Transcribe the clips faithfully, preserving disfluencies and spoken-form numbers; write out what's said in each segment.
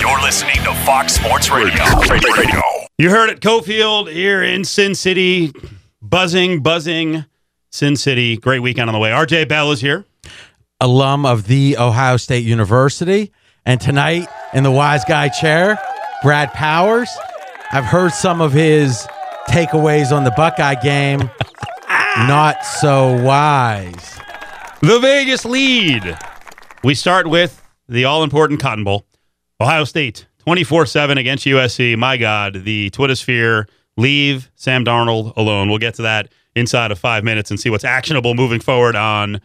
You're listening to Fox Sports Radio. Radio, radio. You heard it, Cofield here in Sin City. Buzzing, buzzing, Sin City. Great weekend on the way. R J Bell is here. Alum of the Ohio State University. And tonight, in the Wise Guy chair, Brad Powers. I've heard some of his takeaways on the Buckeye game. Not so wise. The Vegas lead. We start with the all-important Cotton Bowl. Ohio State, twenty-four seven against U S C. My God, the Twittersphere, leave Sam Darnold alone. We'll get to that inside of five minutes and see what's actionable moving forward on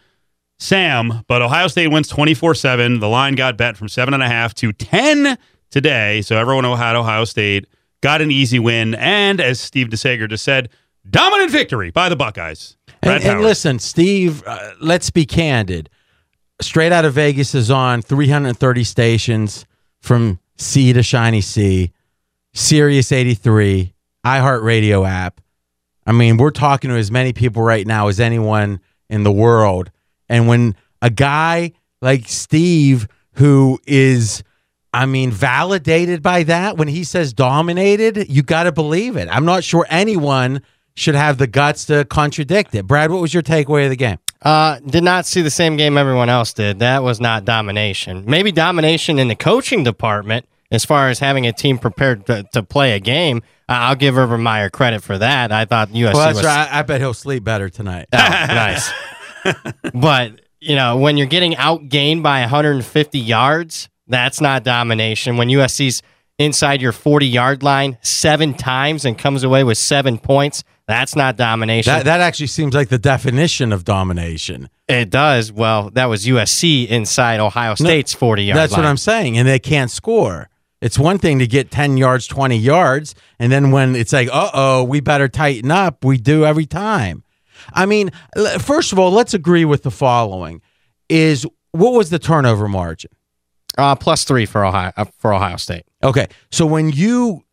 Sam. But Ohio State wins twenty-four seven. The line got bet from seven point five to ten today. So everyone had Ohio State, got an easy win. And as Steve Desager just said, dominant victory by the Buckeyes. And, and listen, Steve, uh, let's be candid. Straight Out of Vegas is on three hundred thirty stations. From sea to shiny sea, Sirius eighty-three, iHeartRadio app. I mean, we're talking to as many people right now as anyone in the world. And when a guy like Steve, who is, I mean, validated by that, when he says dominated, you got to believe it. I'm not sure anyone should have the guts to contradict it. Brad, what was your takeaway of the game? Uh, did not see the same game everyone else did. That was not domination. Maybe domination in the coaching department as far as having a team prepared to, to play a game. Uh, I'll give Urban Meyer credit for that. I thought U S C well, that's was... Right. I bet he'll sleep better tonight. Oh, nice. But, you know, when you're getting outgained by one hundred fifty yards, that's not domination. When U S C's inside your forty-yard line seven times and comes away with seven points, that's not domination. That, that actually seems like the definition of domination. It does. Well, that was U S C inside Ohio State's forty-yard line. That's what I'm saying, and they can't score. It's one thing to get ten yards, twenty yards, and then when it's like, uh-oh, we better tighten up, we do every time. I mean, first of all, let's agree with the following. Is what was the turnover margin? Uh, plus three for Ohio uh, for Ohio State. Okay, so when you...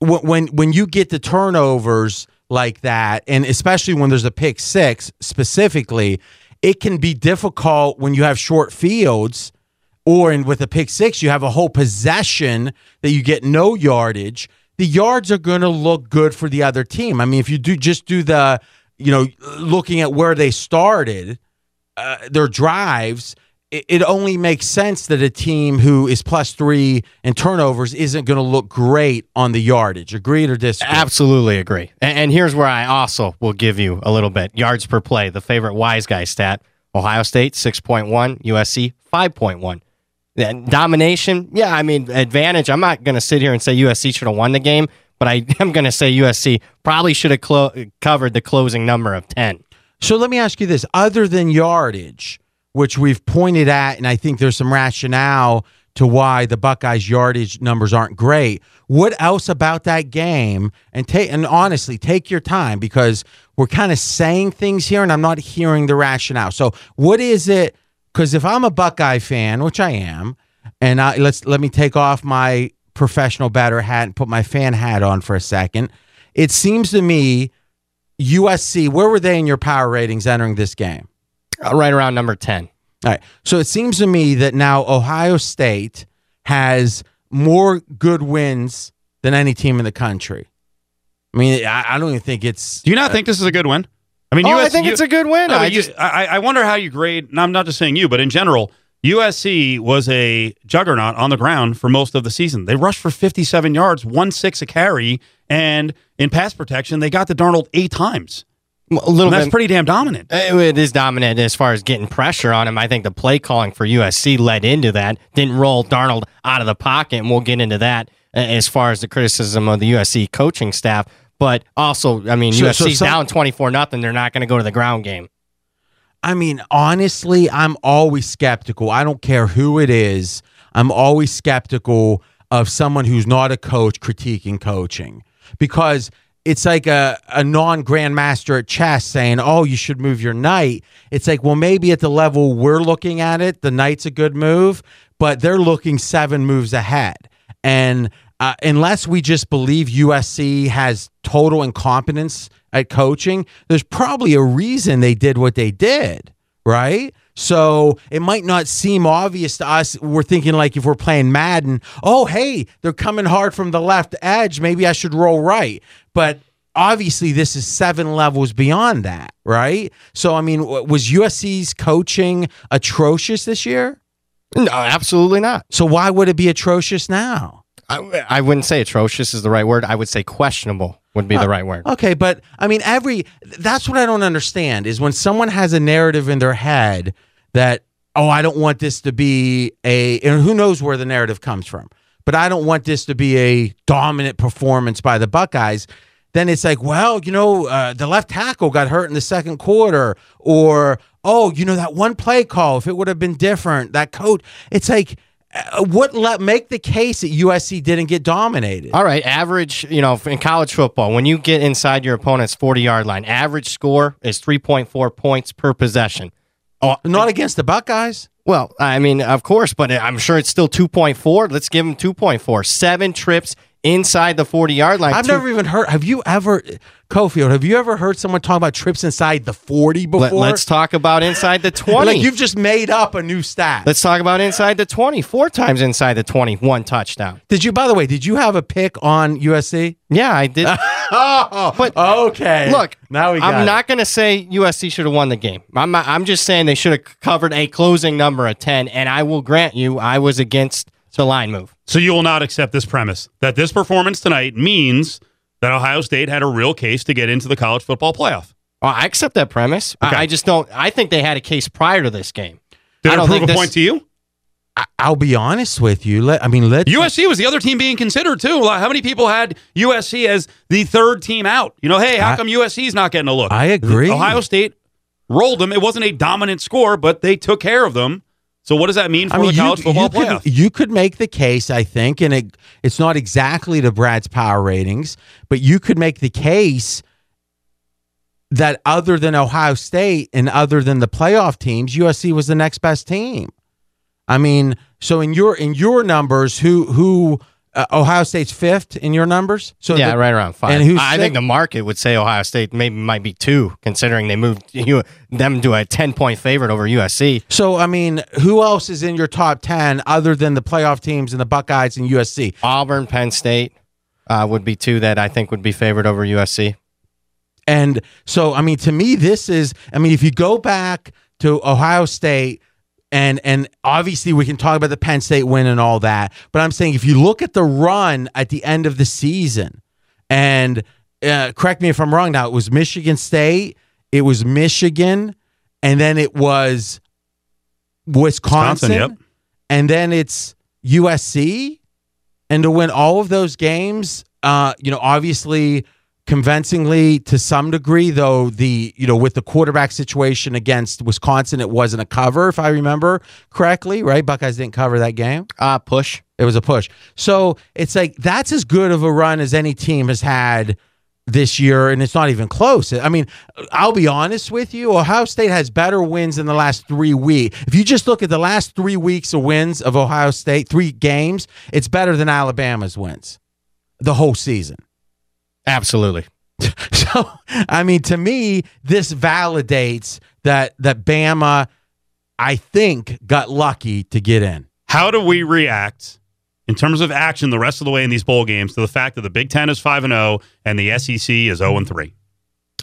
When when you get the turnovers like that, and especially when there's a pick six specifically, it can be difficult when you have short fields or in, with a pick six, you have a whole possession that you get no yardage. The yards are going to look good for the other team. I mean, if you do just do the you know, looking at where they started, uh, their drives, it, it only makes sense that a team who is plus three in turnovers isn't going to look great on the yardage. Agreed or disagree? Absolutely agree. And, and here's where I also will give you a little bit. Yards per play, the favorite wise guy stat. Ohio State, six point one. U S C, five point one. Domination, yeah, I mean, advantage. I'm not going to sit here and say U S C should have won the game, but I am going to say U S C probably should have clo- covered the closing number of ten. So let me ask you this. Other than yardage, which we've pointed at, and I think there's some rationale to why the Buckeyes' yardage numbers aren't great, what else about that game? And, ta- and honestly, take your time, because we're kind of saying things here, and I'm not hearing the rationale. So what is it? Because if I'm a Buckeye fan, which I am, and I, let's let me take off my professional batter hat and put my fan hat on for a second, it seems to me U S C, where were they in your power ratings entering this game? Uh, right around number ten. All right. So it seems to me that now Ohio State has more good wins than any team in the country. I mean, I, I don't even think it's... Do you not uh, think this is a good win? I mean, oh, U S C, I think it's a good win. No, I, just, I I wonder how you grade, and I'm not just saying you, but in general, U S C was a juggernaut on the ground for most of the season. They rushed for fifty-seven yards, one six a carry, and in pass protection, they got to Darnold eight times. A little that's bit, pretty damn dominant. It is dominant as far as getting pressure on him. I think the play calling for U S C led into that. Didn't roll Darnold out of the pocket, and we'll get into that as far as the criticism of the U S C coaching staff. But also, I mean, so, U S C's so down twenty-four nothing. They're not going to go to the ground game. I mean, honestly, I'm always skeptical. I don't care who it is. I'm always skeptical of someone who's not a coach critiquing coaching, because it's like a, a non-grandmaster at chess saying, oh, you should move your knight. It's like, well, maybe at the level we're looking at it, the knight's a good move, but they're looking seven moves ahead. And Uh, unless we just believe U S C has total incompetence at coaching, there's probably a reason they did what they did, right? So it might not seem obvious to us. We're thinking like if we're playing Madden, oh, hey, they're coming hard from the left edge. Maybe I should roll right. But obviously this is seven levels beyond that, right? So, I mean, was U S C's coaching atrocious this year? No, absolutely not. So why would it be atrocious now? I, I wouldn't say atrocious is the right word. I would say questionable would be uh, the right word. Okay, but I mean, every that's what I don't understand is when someone has a narrative in their head that, oh, I don't want this to be a, and who knows where the narrative comes from, but I don't want this to be a dominant performance by the Buckeyes. Then it's like, well, you know, uh, the left tackle got hurt in the second quarter, or, oh, you know, that one play call, if it would have been different, that coach, it's like, What let make the case that U S C didn't get dominated? All right, average, you know, in college football, when you get inside your opponent's forty-yard line, average score is three point four points per possession. Oh, not against the Buckeyes. Well, I mean, of course, but I'm sure it's still two point four. Let's give them two point four. Seven trips inside the forty-yard line. I've two- never even heard. Have you ever, Cofield, have you ever heard someone talk about trips inside the forty before? Let, let's talk about inside the twenty. Like you've just made up a new stat. Let's talk about inside the twenty. Four times inside the twenty, one touchdown. Did you, by the way, did you have a pick on U S C? Yeah, I did. oh, but okay. Look, now we got I'm it. not going to say U S C should have won the game. I'm, not, I'm just saying they should have covered a closing number of ten, and I will grant you I was against the line move. So you will not accept this premise that this performance tonight means that Ohio State had a real case to get into the college football playoff. Well, I accept that premise. Okay. I, I just don't. I think they had a case prior to this game. Did I don't prove a this, point to you? I, I'll be honest with you. Let, I mean, let U S C was the other team being considered too. How many people had U S C as the third team out? You know, hey, how I, come U S C's not getting a look? I agree. Ohio State rolled them. It wasn't a dominant score, but they took care of them. So what does that mean for I mean, the college you, football you playoff? Could, you could make the case, I think, and it, it's not exactly to Brad's power ratings, but you could make the case that other than Ohio State and other than the playoff teams, U S C was the next best team. I mean, so in your in your numbers, who who uh, Ohio State's fifth in your numbers? So yeah, the, right around five. And who's I sixth? Think the market would say Ohio State maybe might be two, considering they moved you. them to a ten-point favorite over U S C. So, I mean, who else is in your top ten other than the playoff teams and the Buckeyes and U S C? Auburn, Penn State uh, would be two that I think would be favored over U S C. And so, I mean, to me, this is, I mean, if you go back to Ohio State, and and obviously we can talk about the Penn State win and all that, but I'm saying if you look at the run at the end of the season, and uh, correct me if I'm wrong now, it was Michigan State, it was Michigan, and then it was Wisconsin, Wisconsin yep. and then it's U S C, and to win all of those games, uh, you know, obviously convincingly to some degree, though the you know with the quarterback situation against Wisconsin, it wasn't a cover, if I remember correctly, right? Buckeyes didn't cover that game. Uh, push. It was a push. So it's like that's as good of a run as any team has had this year, and it's not even close. I mean, I'll be honest with you. Ohio State has better wins in the last three weeks. If you just look at the last three weeks of wins of Ohio State, three games, it's better than Alabama's wins the whole season. Absolutely. So, I mean, to me, this validates that that Bama, I think, got lucky to get in. How do we react in terms of action the rest of the way in these bowl games to the fact that the Big Ten is five and oh and the S E C is oh and three?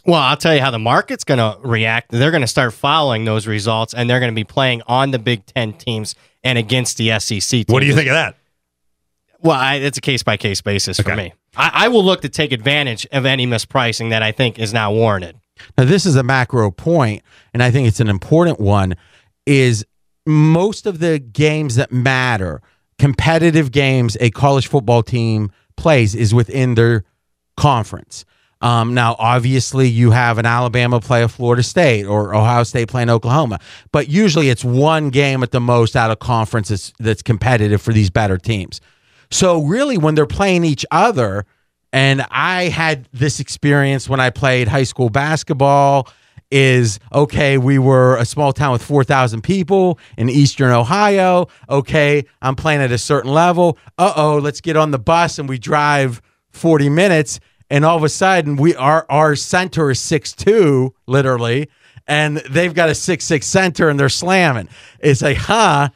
Well, I'll tell you how the market's going to react. They're going to start following those results, and they're going to be playing on the Big Ten teams and against the S E C teams. What do you think of that? Well, I, it's a case-by-case basis okay. for me. I, I will look to take advantage of any mispricing that I think is now warranted. Now, this is a macro point, and I think it's an important one, is most of the games that matter, competitive games a college football team plays is within their conference. Um, now, obviously, you have an Alabama play a Florida State or Ohio State playing Oklahoma, but usually it's one game at the most out of conference that's, that's competitive for these better teams. So really, when they're playing each other, and I had this experience when I played high school basketball, is, okay, we were a small town with four thousand people in eastern Ohio. Okay, I'm playing at a certain level. Uh-oh, let's get on the bus, and we drive forty minutes, and all of a sudden, we our, our center is six two, literally, and they've got a six six center, and they're slamming. It's like, huh,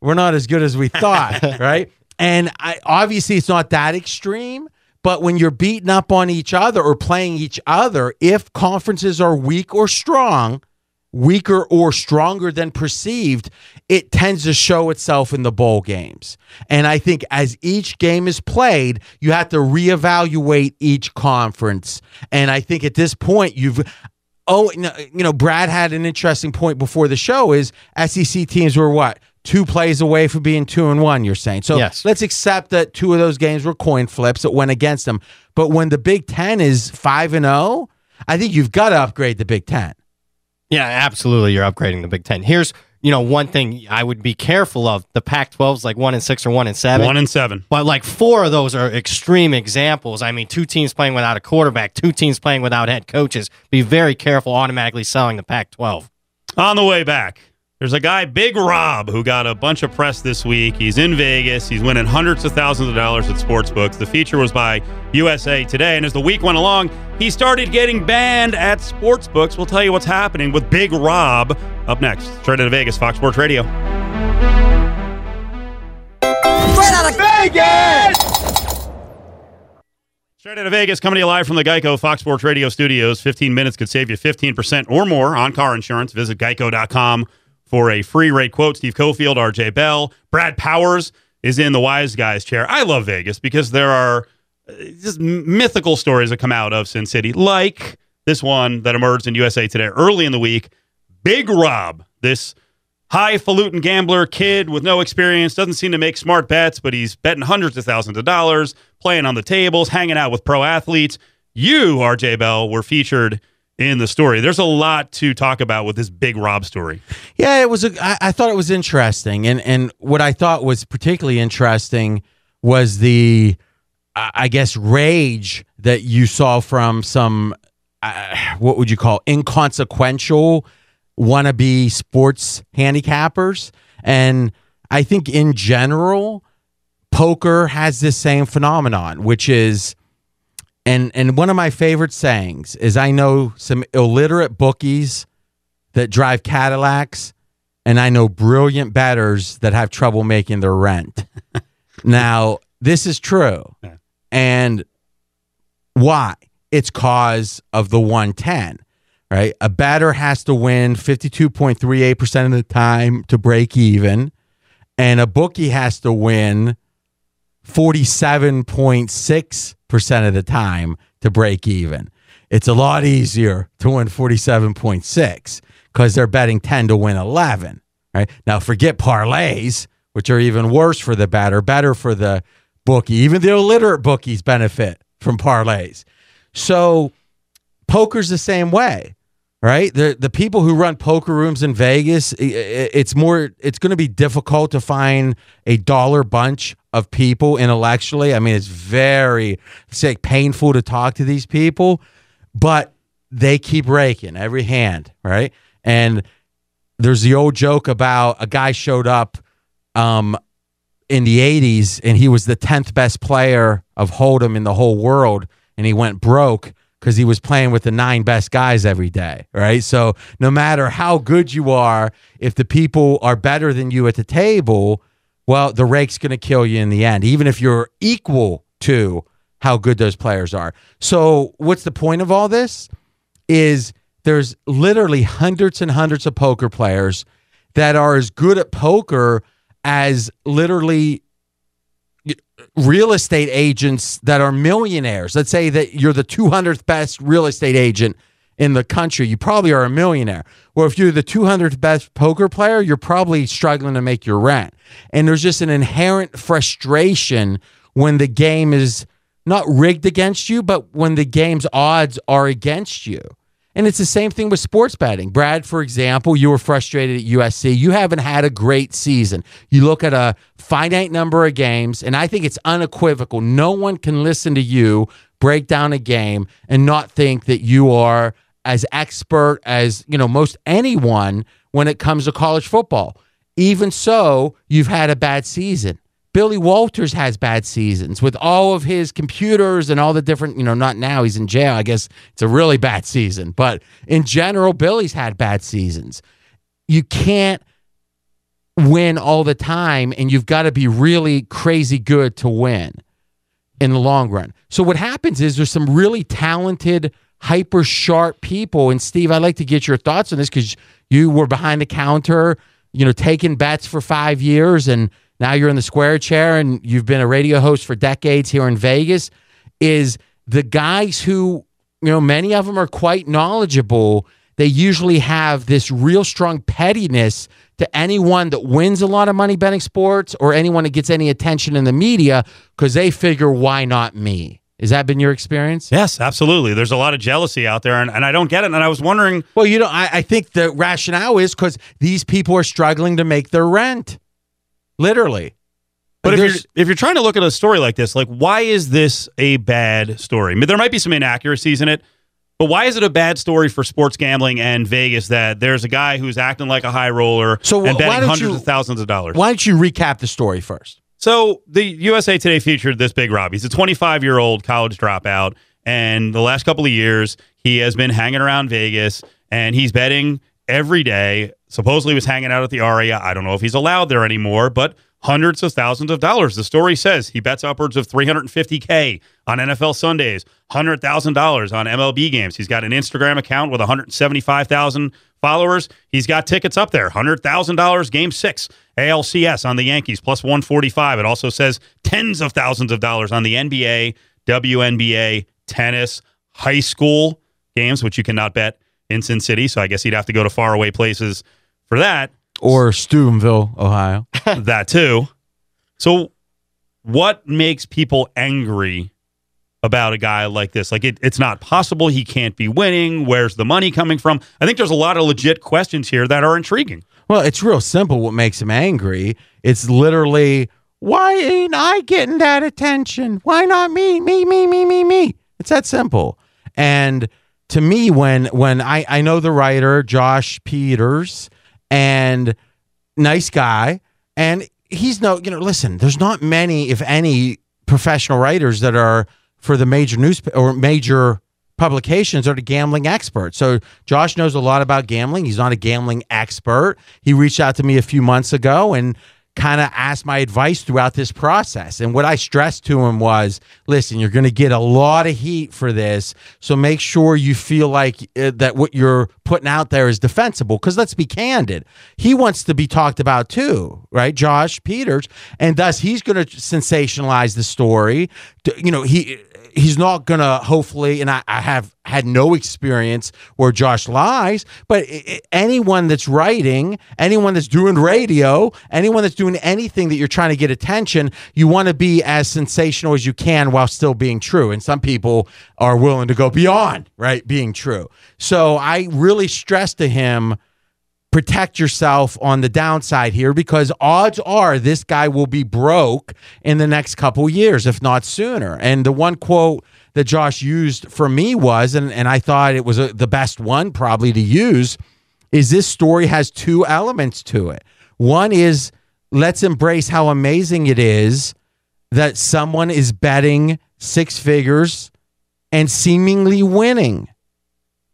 we're not as good as we thought, right? And I, obviously, it's not that extreme, but when you're beating up on each other or playing each other, if conferences are weak or strong, weaker or stronger than perceived, it tends to show itself in the bowl games. And I think as each game is played, you have to reevaluate each conference. And I think at this point, you've... Oh, you know, Brad had an interesting point before the show is S E C teams were what? Two plays away from being two and one, you're saying. So yes. Let's accept that two of those games were coin flips that went against them. But when the Big Ten is five and oh, I think you've got to upgrade the Big Ten. Yeah, absolutely. You're upgrading the Big Ten. Here's, you know, one thing I would be careful of. The Pac twelve is like one and six or one and seven. One and seven. But like four of those are extreme examples. I mean, two teams playing without a quarterback, two teams playing without head coaches. Be very careful automatically selling the Pac twelve. On the way back, there's a guy, Big Rob, who got a bunch of press this week. He's in Vegas. He's winning hundreds of thousands of dollars at sportsbooks. The feature was by U S A Today. And as the week went along, he started getting banned at sportsbooks. We'll tell you what's happening with Big Rob up next. Straight out of Vegas, Fox Sports Radio. Straight out of Vegas! Straight out of Vegas, coming to you live from the Geico Fox Sports Radio studios. fifteen minutes could save you fifteen percent or more on car insurance. Visit geico dot com. For a free rate quote, Steve Cofield, R J Bell, Brad Powers is in the Wise Guys chair. I love Vegas because there are just mythical stories that come out of Sin City, like this one that emerged in U S A Today early in the week. Big Rob, this highfalutin gambler kid with no experience, doesn't seem to make smart bets, but he's betting hundreds of thousands of dollars, playing on the tables, hanging out with pro athletes. You, R J Bell, were featured in the story. There's a lot to talk about with this Big Rob story. Yeah, it was. A, I, I thought it was interesting, and and what I thought was particularly interesting was the, I guess, rage that you saw from some, uh, what would you call, inconsequential wannabe sports handicappers. And I think in general, poker has this same phenomenon, which is. And and one of my favorite sayings is I know some illiterate bookies that drive Cadillacs, and I know brilliant bettors that have trouble making their rent. Now, this is true. And why? it's cause of the one ten, right? A batter has to win fifty-two point three eight percent of the time to break even, and a bookie has to win forty-seven point six percent of the time to break even. It's a lot easier to win forty-seven point six because they're betting ten to win eleven, right? Now, forget parlays, which are even worse for the batter, better for the bookie. Even the illiterate bookies benefit from parlays. So poker's the same way, right? The the people who run poker rooms in Vegas, it's more it's going to be difficult to find a dollar bunch of people intellectually. I mean, it's very it's like painful to talk to these people, but they keep raking every hand, right? And there's the old joke about a guy showed up um, in the eighties and he was the tenth best player of Hold'em in the whole world, and he went broke because he was playing with the nine best guys every day, right? So no matter how good you are, if the people are better than you at the table, well, the rake's going to kill you in the end, even if you're equal to how good those players are. So what's the point of all this? Is there's literally hundreds and hundreds of poker players that are as good at poker as literally real estate agents that are millionaires. Let's say that you're the two hundredth best real estate agent in the country. You probably are a millionaire. Well, if you're the two hundredth best poker player, you're probably struggling to make your rent. And there's just an inherent frustration when the game is not rigged against you, but when the game's odds are against you. And it's the same thing with sports betting. Brad, for example, you were frustrated at U S C. You haven't had a great season. You look at a finite number of games, and I think it's unequivocal. No one can listen to you break down a game and not think that you are as expert as, you know, most anyone when it comes to college football. Even so, you've had a bad season. Billy Walters has bad seasons with all of his computers and all the different, you know, not now, he's in jail. I guess it's a really bad season. But in general, Billy's had bad seasons. You can't win all the time, and you've got to be really crazy good to win in the long run. So what happens is there's some really talented, hyper sharp people. And Steve, I'd like to get your thoughts on this because you were behind the counter, you know, taking bets for five years and now you're in the square chair and you've been a radio host for decades here in Vegas. Is the guys who, you know, many of them are quite knowledgeable. They usually have this real strong pettiness to anyone that wins a lot of money betting sports or anyone that gets any attention in the media because they figure, why not me? Has that been your experience? Yes, absolutely. There's a lot of jealousy out there, and, and I don't get it. And I was wondering... Well, you know, I, I think the rationale is because these people are struggling to make their rent. Literally. But if you're, if you're trying to look at a story like this, like, why is this a bad story? I mean, there might be some inaccuracies in it, but why is it a bad story for sports gambling and Vegas that there's a guy who's acting like a high roller so and betting hundreds you, of thousands of dollars? Why don't you recap the story first? So the U S A Today featured this Big Rob. He's a twenty-five-year-old college dropout, and the last couple of years, he has been hanging around Vegas, and he's betting every day. Supposedly was hanging out at the Aria. I don't know if he's allowed there anymore, but hundreds of thousands of dollars. The story says he bets upwards of three hundred fifty thousand on N F L Sundays, one hundred thousand dollars on M L B games. He's got an Instagram account with one hundred seventy-five thousand followers. He's got tickets up there, one hundred thousand dollars game six, A L C S on the Yankees, plus one forty-five. It also says tens of thousands of dollars on the N B A, W N B A, tennis, high school games, which you cannot bet in Sin City. So I guess he'd have to go to faraway places for that. Or Steubenville, Ohio. That too. So what makes people angry about a guy like this? Like, it, it's not possible. He can't be winning. Where's the money coming from? I think there's a lot of legit questions here that are intriguing. Well, it's real simple what makes him angry. It's literally, why ain't I getting that attention? Why not me? Me, me, me, me, me. It's that simple. And to me, when when I, I know the writer, Josh Peters, and nice guy. And he's no, you know, listen, there's not many, if any, professional writers that are for the major news or major publications are the gambling experts. So Josh knows a lot about gambling. He's not a gambling expert. He reached out to me a few months ago and kind of asked my advice throughout this process. And what I stressed to him was, listen, you're going to get a lot of heat for this, so make sure you feel like uh, that what you're putting out there is defensible, because let's be candid. He wants to be talked about too, right? Josh Peters. And thus he's going to sensationalize the story. You know, he... He's not going to, hopefully, and I, I have had no experience where Josh lies, but it, anyone that's writing, anyone that's doing radio, anyone that's doing anything that you're trying to get attention, you want to be as sensational as you can while still being true. And some people are willing to go beyond, right, being true. So I really stressed to him, protect yourself on the downside here, because odds are this guy will be broke in the next couple years, if not sooner. And the one quote that Josh used for me was, and, and I thought it was a, the best one probably to use, is this story has two elements to it. One is, let's embrace how amazing it is that someone is betting six figures and seemingly winning,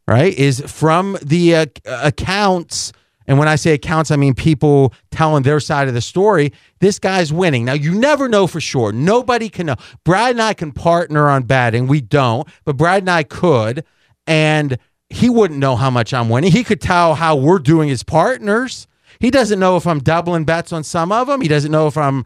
right? Is from the uh, accounts. And when I say accounts, I mean people telling their side of the story. This guy's winning. Now, you never know for sure. Nobody can know. Brad and I can partner on betting. We don't. But Brad and I could. And he wouldn't know how much I'm winning. He could tell how we're doing as partners. He doesn't know if I'm doubling bets on some of them. He doesn't know if I'm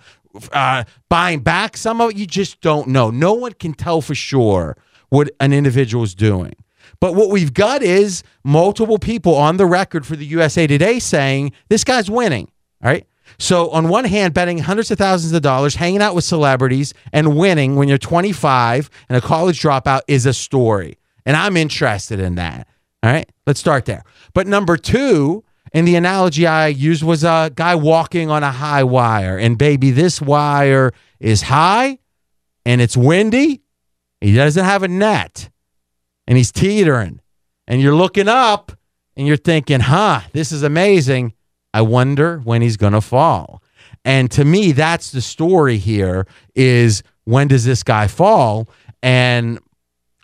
uh, buying back some of it. You just don't know. No one can tell for sure what an individual is doing. But what we've got is multiple people on the record for the U S A Today saying this guy's winning, all right? So on one hand, betting hundreds of thousands of dollars, hanging out with celebrities, and winning when you're twenty-five and a college dropout is a story. And I'm interested in that, all right? Let's start there. But number two, and the analogy I used was a guy walking on a high wire. And baby, this wire is high and it's windy. He doesn't have a net. And he's teetering, and you're looking up, and you're thinking, huh, this is amazing. I wonder when he's going to fall. And to me, that's the story here, is when does this guy fall? And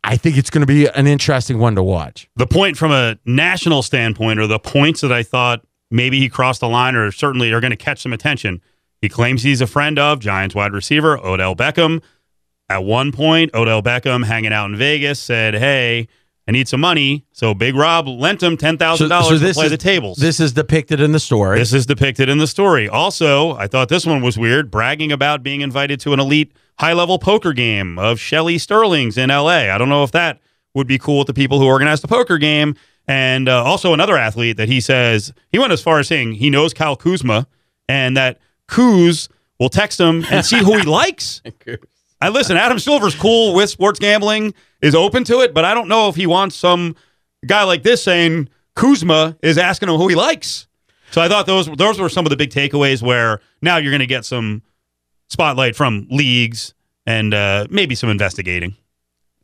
I think it's going to be an interesting one to watch. The point from a national standpoint, or the points that I thought maybe he crossed the line or certainly are going to catch some attention. He claims he's a friend of Giants wide receiver Odell Beckham. At one point, Odell Beckham, hanging out in Vegas, said, hey, I need some money. So Big Rob lent him ten thousand dollars so, so to play is, the tables. This is depicted in the story. This is depicted in the story. Also, I thought this one was weird, bragging about being invited to an elite high-level poker game of Shelley Sterling's in L A. I don't know if that would be cool with the people who organized the poker game. And uh, also another athlete that he says, he went as far as saying he knows Kyle Kuzma, and that Kuz will text him and see who he likes. I listen, Adam Silver's cool with sports gambling, is open to it, but I don't know if he wants some guy like this saying Kuzma is asking him who he likes. So I thought those those were some of the big takeaways, where now you're going to get some spotlight from leagues and uh, maybe some investigating.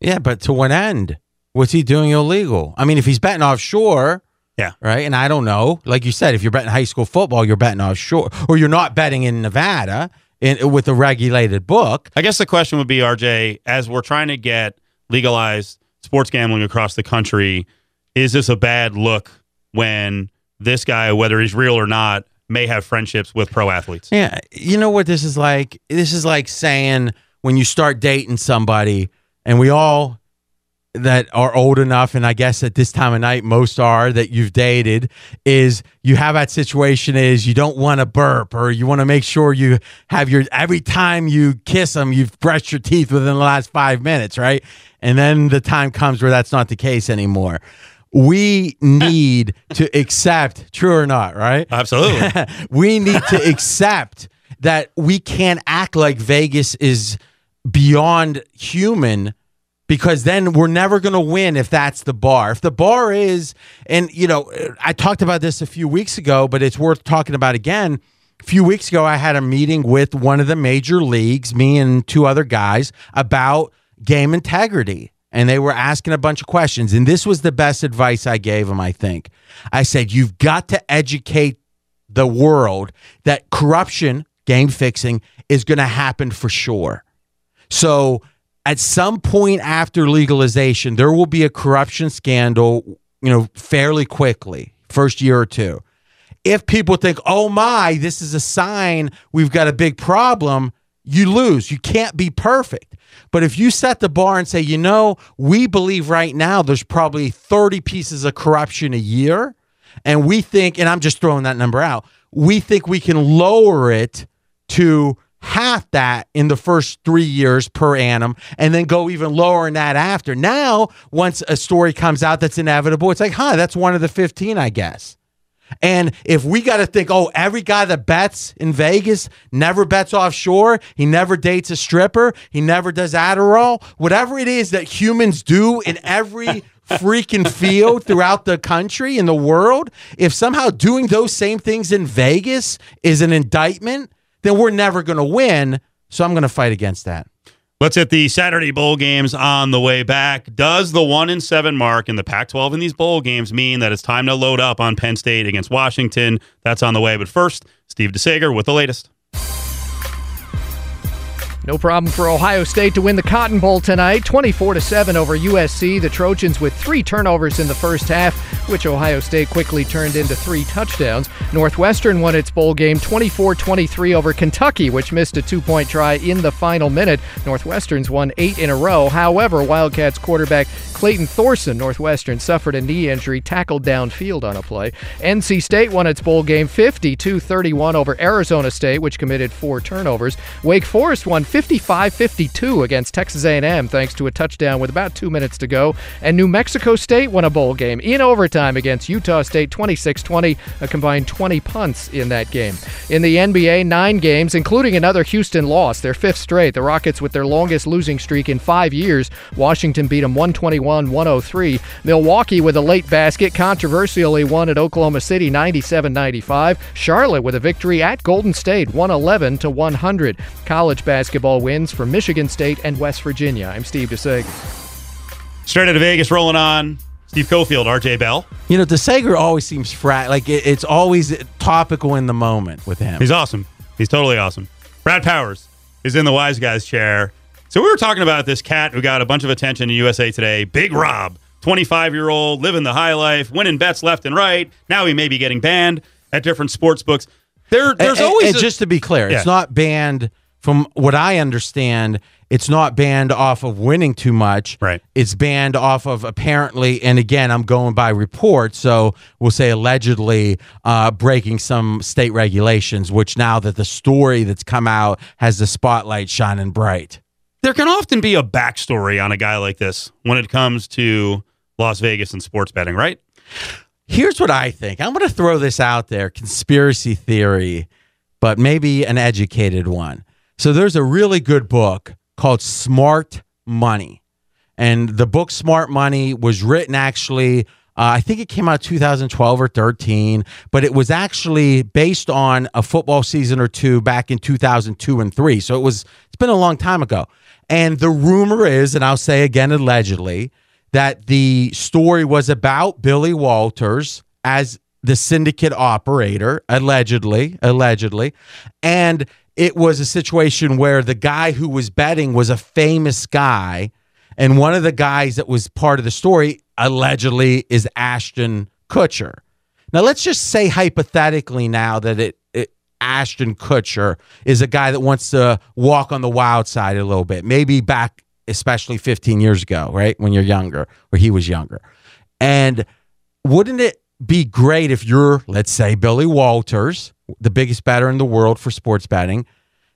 Yeah, but to what end? What's he doing illegal? I mean, if he's betting offshore... Yeah. Right. And I don't know. Like you said, if you're betting high school football, you're betting offshore, or you're not betting in Nevada in, with a regulated book. I guess the question would be, R J, as we're trying to get legalized sports gambling across the country, is this a bad look when this guy, whether he's real or not, may have friendships with pro athletes? Yeah. You know what this is like? This is like saying when you start dating somebody, and we all... that are old enough, and I guess at this time of night most are, that you've dated, is you have that situation is you don't want to burp, or you want to make sure you have your, every time you kiss them, you've brushed your teeth within the last five minutes, right? And then the time comes where that's not the case anymore. We need to accept, true or not, right? Absolutely. We need to accept that we can't act like Vegas is beyond human, because then we're never going to win if that's the bar. If the bar is, and, you know, I talked about this a few weeks ago, but it's worth talking about again. A few weeks ago, I had a meeting with one of the major leagues, me and two other guys, about game integrity. And they were asking a bunch of questions. And this was the best advice I gave them, I think. I said, you've got to educate the world that corruption, game fixing, is going to happen for sure. So... at some point after legalization, there will be a corruption scandal, you know, fairly quickly, first year or two. if people think, oh my, this is a sign we've got a big problem, you lose. You can't be perfect. But if you set the bar and say, you know, we believe right now there's probably thirty pieces of corruption a year, and we think, and I'm just throwing that number out, we think we can lower it to half that in the first three years per annum, and then go even lower than that after. Now, once a story comes out that's inevitable, it's like, huh, that's one of the fifteen, I guess. And if we got to think, oh, every guy that bets in Vegas never bets offshore, he never dates a stripper, he never does Adderall, whatever it is that humans do in every freaking field throughout the country and the world, if somehow doing those same things in Vegas is an indictment, then we're never going to win, so I'm going to fight against that. Let's hit the Saturday bowl games on the way back. Does the one and seven mark in the Pac twelve in these bowl games mean that it's time to load up on Penn State against Washington? That's on the way, but first, Steve Desager with the latest. No problem for Ohio State to win the Cotton Bowl tonight, twenty-four to seven over U S C. The Trojans with three turnovers in the first half, which Ohio State quickly turned into three touchdowns. Northwestern won its bowl game twenty-four twenty-three over Kentucky, which missed a two-point try in the final minute. Northwestern's won eight in a row. However, Wildcats quarterback Clayton Thorson, Northwestern, suffered a knee injury, tackled downfield on a play. N C State won its bowl game fifty-two thirty-one over Arizona State, which committed four turnovers. Wake Forest won fifty-five fifty-two against Texas A and M thanks to a touchdown with about two minutes to go. And New Mexico State won a bowl game in overtime against Utah State twenty-six twenty, a combined twenty punts in that game. In the N B A, nine games, including another Houston loss, their fifth straight. The Rockets with their longest losing streak in five years. Washington beat them one twenty-one one oh three. Milwaukee with a late basket, controversially won at Oklahoma City ninety-seven ninety-five. Charlotte with a victory at Golden State one eleven to one hundred. College basketball wins for Michigan State and West Virginia. I'm Steve Desager. Straight out of Vegas, rolling on. Steve Cofield, R J Bell. You know, Desager always seems frat. Like, it, it's always topical in the moment with him. He's awesome. He's totally awesome. Brad Powers is in the wise guy's chair. So we were talking about this cat who got a bunch of attention in U S A Today, Big Rob, twenty-five-year-old, living the high life, winning bets left and right. Now he may be getting banned at different sports books. There, there's and, always... And a, just to be clear, yeah. It's not banned... From what I understand, it's not banned off of winning too much. Right. It's banned off of apparently, and again, I'm going by report, so we'll say allegedly uh, breaking some state regulations, which now that the story that's come out has the spotlight shining bright. There can often be a backstory on a guy like this when it comes to Las Vegas and sports betting, right? Here's what I think. I'm going to throw this out there, conspiracy theory, but maybe an educated one. So there's a really good book called Smart Money. And the book Smart Money was written actually, uh, I think it came out two thousand twelve or thirteen, but it was actually based on a football season or two back in two thousand two and three. So it was, it's been a long time ago. And the rumor is, and I'll say again allegedly, that the story was about Billy Walters as the syndicate operator, allegedly, allegedly. And it was a situation where the guy who was betting was a famous guy, and one of the guys that was part of the story allegedly is Ashton Kutcher. Now, let's just say hypothetically now that it, it Ashton Kutcher is a guy that wants to walk on the wild side a little bit, maybe back especially fifteen years ago, right, when you're younger, or he was younger. And wouldn't it be great if you're, let's say, Billy Walters, the biggest bettor in the world for sports betting,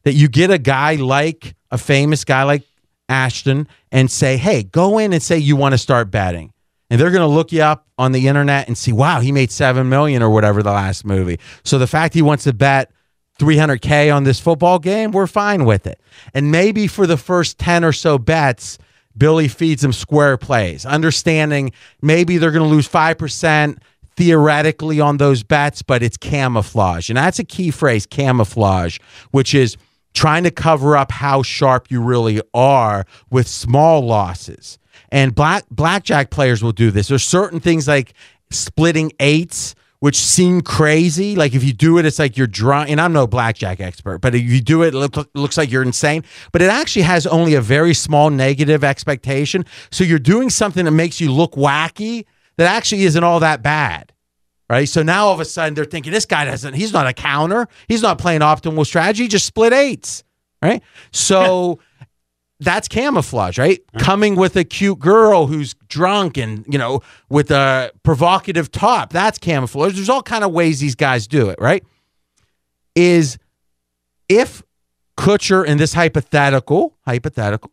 that you get a guy like, a famous guy like Ashton, and say, hey, go in and say you want to start betting. And they're going to look you up on the internet and see, wow, he made seven million dollars or whatever the last movie. So the fact he wants to bet three hundred K on this football game, we're fine with it. And maybe for the first ten or so bets, Billy feeds them square plays, understanding maybe they're going to lose five percent, theoretically on those bets, but it's camouflage. And that's a key phrase, camouflage, which is trying to cover up how sharp you really are with small losses. And black blackjack players will do this. There's certain things like splitting eights, which seem crazy. Like if you do it, it's like you're drunk. And I'm no blackjack expert, but if you do it, it look, looks like you're insane. But it actually has only a very small negative expectation. So you're doing something that makes you look wacky that actually isn't all that bad. right? So now all of a sudden they're thinking this guy doesn't, he's not a counter. He's not playing optimal strategy. He just split eights, right? So yeah. That's camouflage, right? Yeah. Coming with a cute girl who's drunk and, you know, with a provocative top. That's camouflage. There's all kind of ways these guys do it, right? Is if Kutcher in this hypothetical, hypothetical,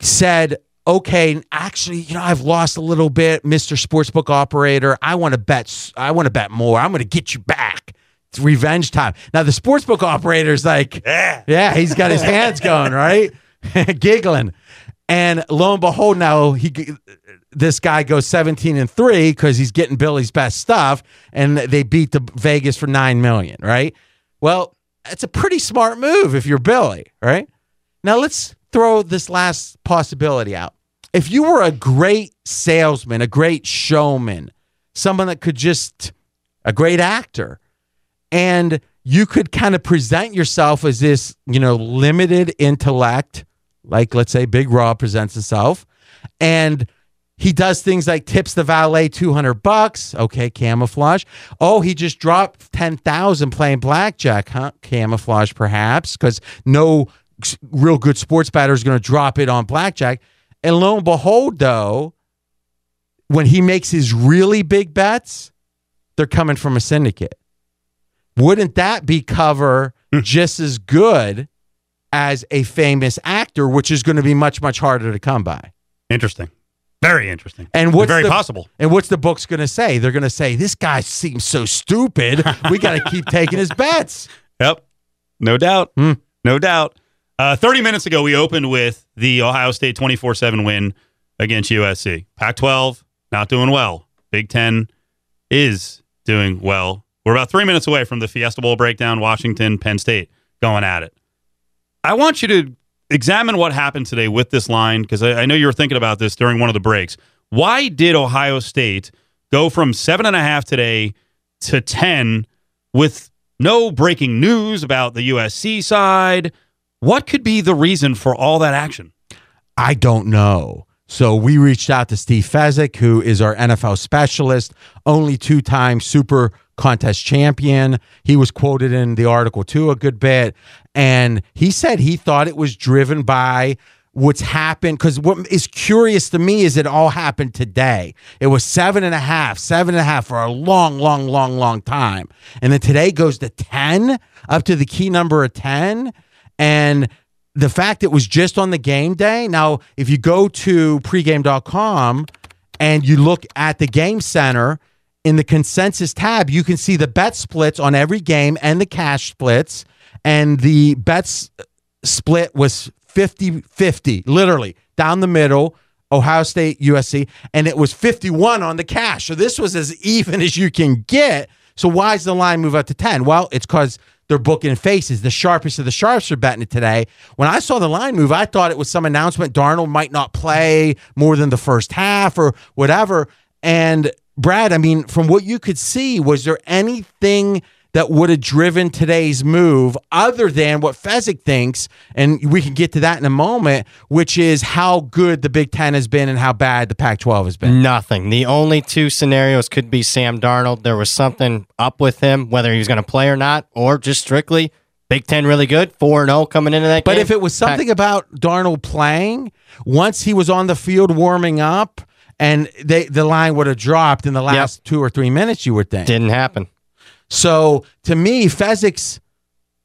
said, okay, actually, you know, I've lost a little bit, Mister Sportsbook Operator. I want to bet. I want to bet more. I'm going to get you back. It's revenge time. Now, the Sportsbook Operator's like, yeah, yeah he's got his hands going, right? Giggling. And lo and behold, now he this guy goes seventeen and three because he's getting Billy's best stuff, and they beat the Vegas for nine million dollars, right? Well, it's a pretty smart move if you're Billy, right? Now, let's throw this last possibility out. If you were a great salesman, a great showman, someone that could just, a great actor, and you could kind of present yourself as this, you know, limited intellect, like let's say Big Rob presents himself, and he does things like tips the valet two hundred bucks. Okay, camouflage. Oh, he just dropped ten thousand playing blackjack, huh? Camouflage perhaps, because no real good sports batter is going to drop it on blackjack. And lo and behold, though, when he makes his really big bets, they're coming from a syndicate. Wouldn't that be cover just as good as a famous actor, which is going to be much, much harder to come by? Interesting. Very interesting. And what's very the, possible. And what's the book's going to say? They're going to say, this guy seems so stupid. We got to keep taking his bets. Yep. No doubt. Mm. No doubt. Uh, thirty minutes ago, we opened with the Ohio State twenty-four seven win against U S C. Pac twelve, not doing well. Big Ten is doing well. We're about three minutes away from the Fiesta Bowl breakdown, Washington, Penn State going at it. I want you to examine what happened today with this line, because I, I know you were thinking about this during one of the breaks. Why did Ohio State go from seven and a half today to ten with no breaking news about the U S C side? What could be the reason for all that action? I don't know. So we reached out to Steve Fezzik, who is our N F L specialist, only two-time Super Contest champion. He was quoted in the article, too, a good bit. And he said he thought it was driven by what's happened, because what is curious to me is it all happened today. It was seven and a half, seven and a half for a long, long, long, long time. And then today goes to ten, up to the key number of ten. And the fact it was just on the game day. Now, if you go to pregame dot com and you look at the game center in the consensus tab, you can see the bet splits on every game and the cash splits. And the bets split was fifty fifty, literally down the middle, Ohio State, U S C, and it was fifty-one on the cash. So this was as even as you can get. So why does the line move up to ten? Well, it's because they're booking faces. The sharpest of the sharps are betting it today. When I saw the line move, I thought it was some announcement Darnold might not play more than the first half or whatever. And Brad, I mean, from what you could see, was there anything that would have driven today's move other than what Fezzik thinks? And we can get to that in a moment, which is how good the Big Ten has been and how bad the Pac twelve has been. Nothing. The only two scenarios could be Sam Darnold. There was something up with him, whether he was going to play or not, or just strictly Big Ten really good, four and oh coming into that but game. But if it was something Pac- about Darnold playing, once he was on the field warming up, and they, the line would have dropped in the last yep. two or three minutes, you would think. Didn't happen. So, to me, Fezzik's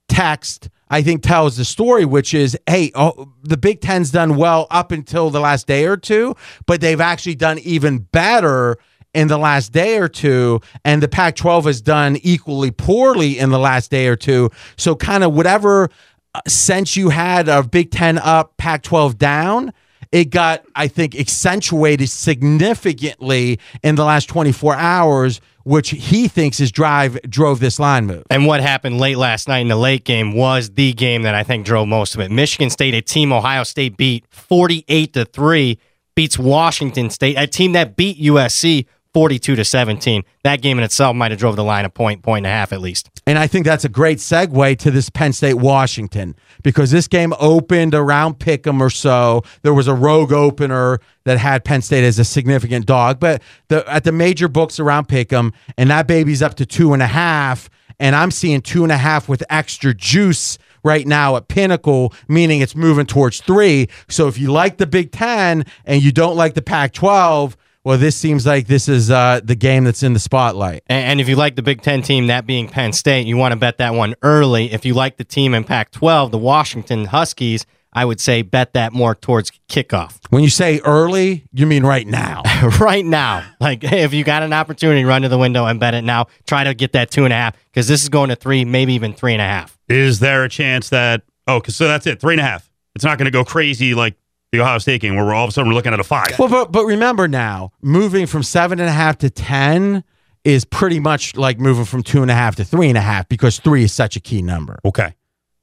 text, I think, tells the story, which is, hey, oh, the Big Ten's done well up until the last day or two, but they've actually done even better in the last day or two, and the Pac twelve has done equally poorly in the last day or two. So, kind of whatever sense you had of Big Ten up, Pac twelve down, it got, I think, accentuated significantly in the last twenty-four hours, which he thinks is drive drove this line move. And what happened late last night in the late game was the game that I think drove most of it. Michigan State, a team Ohio State beat forty-eight to three, beats Washington State, a team that beat U S C forty-two to seventeen. That game in itself might have drove the line a point, point and a half at least. And I think that's a great segue to this Penn State-Washington, because this game opened around Pick'em or so. There was a rogue opener that had Penn State as a significant dog, but the, at the major books around Pick'em, and that baby's up to two and a half, and I'm seeing two and a half with extra juice right now at Pinnacle, meaning it's moving towards three. So if you like the Big Ten and you don't like the Pac twelve, well, this seems like this is uh, the game that's in the spotlight. And if you like the Big Ten team, that being Penn State, you want to bet that one early. If you like the team in Pac twelve, the Washington Huskies, I would say bet that more towards kickoff. When you say early, you mean right now. Right now. Like, hey, if you got an opportunity, run to the window and bet it now. Try to get that two and a half, because this is going to three, maybe even three and a half. Is there a chance that, oh, cause so that's it, three and a half. It's not going to go crazy like the Ohio State game where we're all of a sudden we're looking at a five. Well, but, but remember now, moving from seven and a half to ten is pretty much like moving from two and a half to three and a half, because three is such a key number. Okay.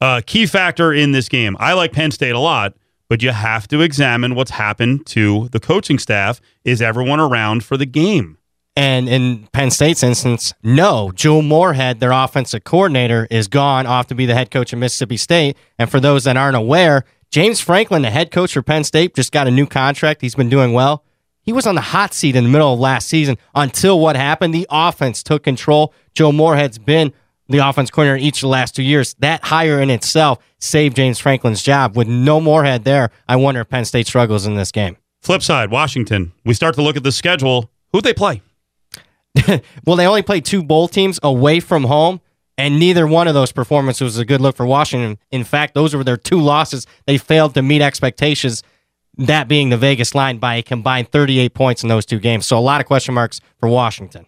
Uh, key factor in this game. I like Penn State a lot, but you have to examine what's happened to the coaching staff. Is everyone around for the game? And in Penn State's instance, no. Jewel Moorhead, their offensive coordinator, is gone off to be the head coach of Mississippi State. And for those that aren't aware, James Franklin, the head coach for Penn State, just got a new contract. He's been doing well. He was on the hot seat in the middle of last season until what happened? The offense took control. Joe Moorhead's been the offense corner each of the last two years. That hire in itself saved James Franklin's job. With no Moorhead there, I wonder if Penn State struggles in this game. Flip side, Washington. We start to look at the schedule. Who'd they play? Well, they only played two bowl teams away from home, and neither one of those performances was a good look for Washington. In fact, those were their two losses. They failed to meet expectations, that being the Vegas line by a combined thirty-eight points in those two games. So a lot of question marks for Washington.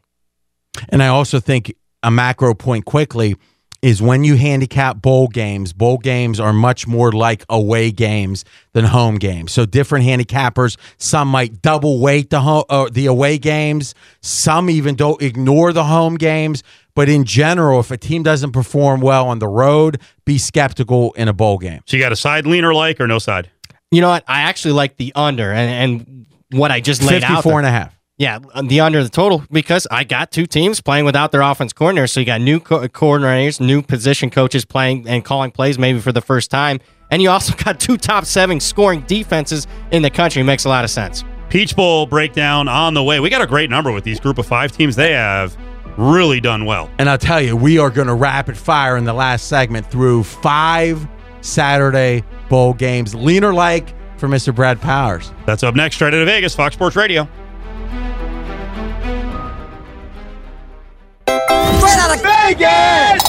And I also think a macro point quickly is when you handicap bowl games, bowl games are much more like away games than home games. So different handicappers, some might double weight the home, uh, the away games. Some even don't ignore the home games. But in general, if a team doesn't perform well on the road, be skeptical in a bowl game. So you got a side leaner like or no side? You know what? I actually like the under and, and what I just laid out. fifty-four and a half. Yeah, the under the total, because I got two teams playing without their offense coordinator. So you got new co- coordinators, new position coaches playing and calling plays maybe for the first time. And you also got two top seven scoring defenses in the country. Makes a lot of sense. Peach Bowl breakdown on the way. We got a great number with these group of five teams. They have really done well. And I'll tell you, we are going to rapid fire in the last segment through five Saturday bowl games. Leaner like for Mister Brad Powers. That's up next, straight out of Vegas, Fox Sports Radio. Vegas!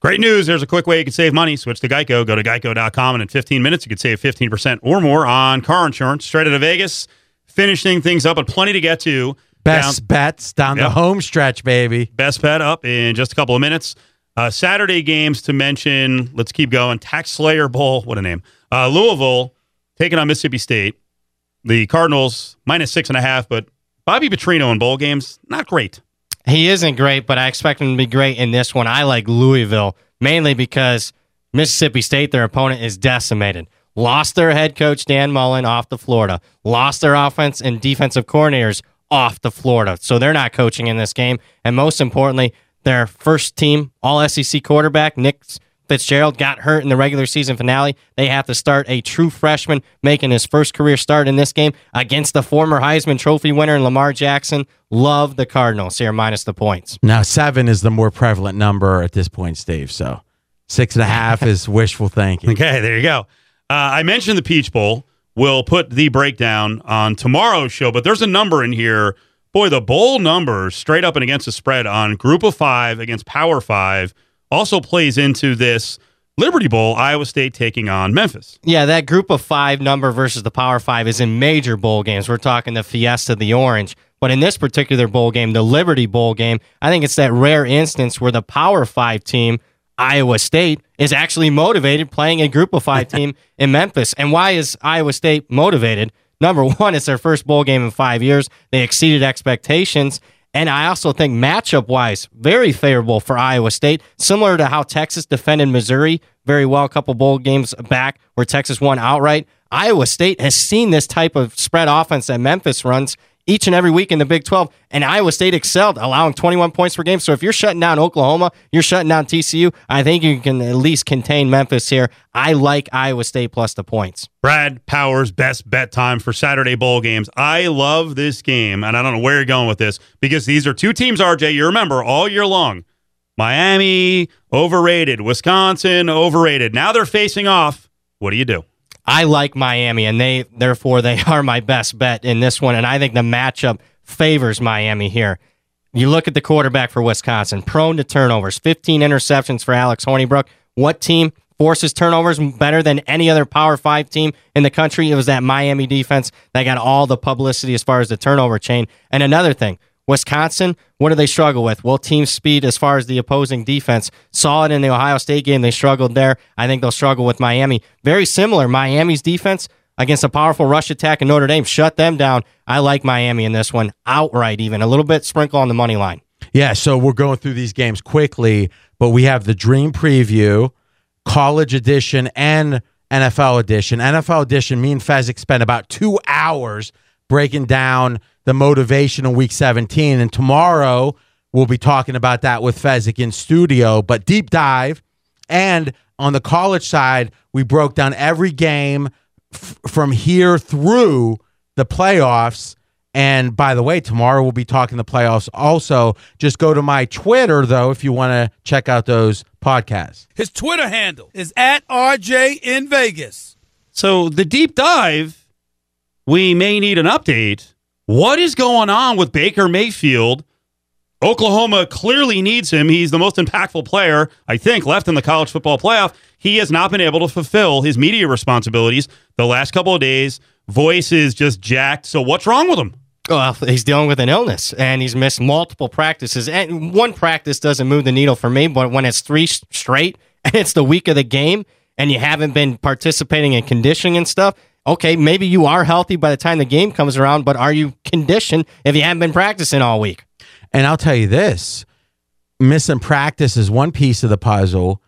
Great news. There's a quick way you can save money. Switch to Geico. Go to geico dot com, and in fifteen minutes, you could save fifteen percent or more on car insurance. Straight out of Vegas, finishing things up, but plenty to get to. Best down, bets down yep. the home stretch, baby. Best bet up in just a couple of minutes. Uh, Saturday games to mention. Let's keep going. Tax Slayer Bowl. What a name. Uh, Louisville taking on Mississippi State. The Cardinals, minus six and a half, but Bobby Petrino in bowl games, not great. He isn't great, but I expect him to be great in this one. I like Louisville, mainly because Mississippi State, their opponent, is decimated. Lost their head coach, Dan Mullen, off to Florida. Lost their offense and defensive coordinators off to Florida. So they're not coaching in this game. And most importantly, their first team all S E C quarterback, Nick Fitzgerald, got hurt in the regular season finale. They have to start a true freshman, making his first career start in this game against the former Heisman Trophy winner Lamar Jackson. Love the Cardinals here, minus the points. Now, seven is the more prevalent number at this point, Steve, so six and a half is wishful thinking. Okay, there you go. Uh, I mentioned the Peach Bowl. We'll put the breakdown on tomorrow's show, but there's a number in here. Boy, the bowl numbers straight up and against the spread on Group of Five against Power Five also plays into this Liberty Bowl, Iowa State taking on Memphis. Yeah, that Group of Five number versus the Power Five is in major bowl games. We're talking the Fiesta, the Orange. But in this particular bowl game, the Liberty Bowl game, I think it's that rare instance where the Power Five team, Iowa State, is actually motivated playing a Group of Five team in Memphis. And why is Iowa State motivated? Number one, it's their first bowl game in five years. They exceeded expectations. And I also think matchup-wise, very favorable for Iowa State, similar to how Texas defended Missouri very well a couple bowl games back where Texas won outright. Iowa State has seen this type of spread offense that Memphis runs each and every week in the Big twelve, and Iowa State excelled, allowing twenty-one points per game. So if you're shutting down Oklahoma, you're shutting down T C U, I think you can at least contain Memphis here. I like Iowa State plus the points. Brad Powers, best bet time for Saturday bowl games. I love this game, and I don't know where you're going with this, because these are two teams, R J, you remember, all year long. Miami, overrated. Wisconsin, overrated. Now they're facing off. What do you do? I like Miami, and they therefore they are my best bet in this one, and I think the matchup favors Miami here. You look at the quarterback for Wisconsin, prone to turnovers, fifteen interceptions for Alex Hornibrook. What team forces turnovers better than any other Power five team in the country? It was that Miami defense that got all the publicity as far as the turnover chain. And another thing, Wisconsin, what do they struggle with? Well, team speed as far as the opposing defense. Saw it in the Ohio State game. They struggled there. I think they'll struggle with Miami. Very similar. Miami's defense against a powerful rush attack in Notre Dame. Shut them down. I like Miami in this one outright even. A little bit sprinkle on the money line. Yeah, so we're going through these games quickly, but we have the Dream Preview, College Edition, and N F L Edition. N F L Edition, me and Fezzik spent about two hours breaking down the motivation in week seventeen. And tomorrow we'll be talking about that with Fezzik in studio, but deep dive. And on the college side, we broke down every game f- from here through the playoffs. And by the way, tomorrow we'll be talking the playoffs also. Just go to my Twitter, though, if you want to check out those podcasts. His Twitter handle is at R J in Vegas. So the deep dive, we may need an update. What is going on with Baker Mayfield? Oklahoma clearly needs him. He's the most impactful player, I think, left in the college football playoff. He has not been able to fulfill his media responsibilities the last couple of days. Voice is just jacked. So what's wrong with him? Well, he's dealing with an illness, and he's missed multiple practices. And one practice doesn't move the needle for me, but when it's three straight, and it's the week of the game, and you haven't been participating in conditioning and stuff, okay, maybe you are healthy by the time the game comes around, but are you conditioned if you haven't been practicing all week? And I'll tell you this, missing practice is one piece of the puzzle,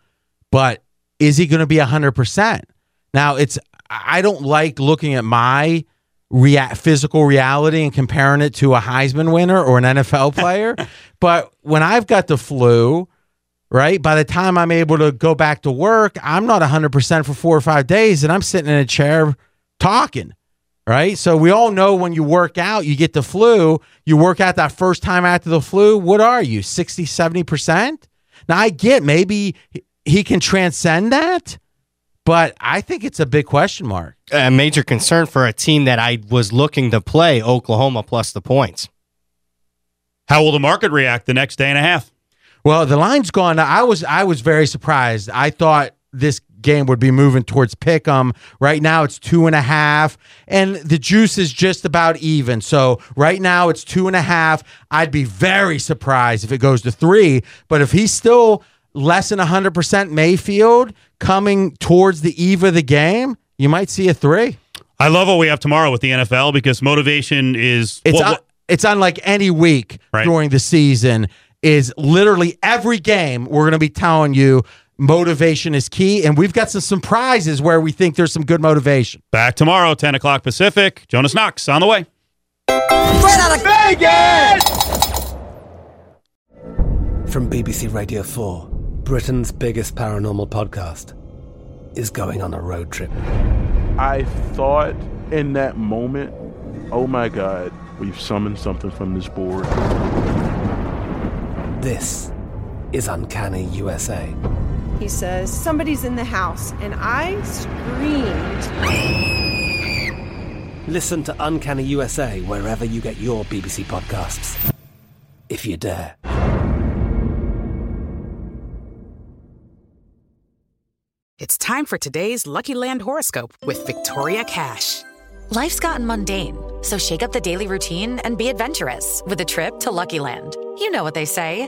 but is he going to be one hundred percent? Now, it's I don't like looking at my rea- physical reality and comparing it to a Heisman winner or an N F L player, but when I've got the flu, right, by the time I'm able to go back to work, I'm not one hundred percent for four or five days, and I'm sitting in a chair talking, right? So we all know when you work out, you get the flu, you work out that first time after the flu, what are you, sixty, seventy percent? Now, I get maybe he can transcend that, but I think it's a big question mark. A major concern for a team that I was looking to play, Oklahoma plus the points. How will the market react the next day and a half? Well, the line's gone. I was I was very surprised. I thought this game would be moving towards pick'em. Right now it's two and a half, and the juice is just about even. So right now it's two and a half. I'd be very surprised if it goes to three, but if he's still less than one hundred percent Mayfield coming towards the eve of the game, you might see a three. I love what we have tomorrow with the N F L because motivation is... It's, what, un- it's unlike any week right. during the season. Is literally every game we're going to be telling you motivation is key, and we've got some surprises where we think there's some good motivation. Back tomorrow, ten o'clock Pacific. Jonas Knox on the way. Straight out of Vegas! From B B C Radio four, Britain's biggest paranormal podcast is going on a road trip. I thought in that moment, oh my God, we've summoned something from this board. This is Uncanny U S A. He says, somebody's in the house, and I screamed. Listen to Uncanny U S A wherever you get your B B C podcasts, if you dare. It's time for today's Lucky Land horoscope with Victoria Cash. Life's gotten mundane, so shake up the daily routine and be adventurous with a trip to Lucky Land. You know what they say,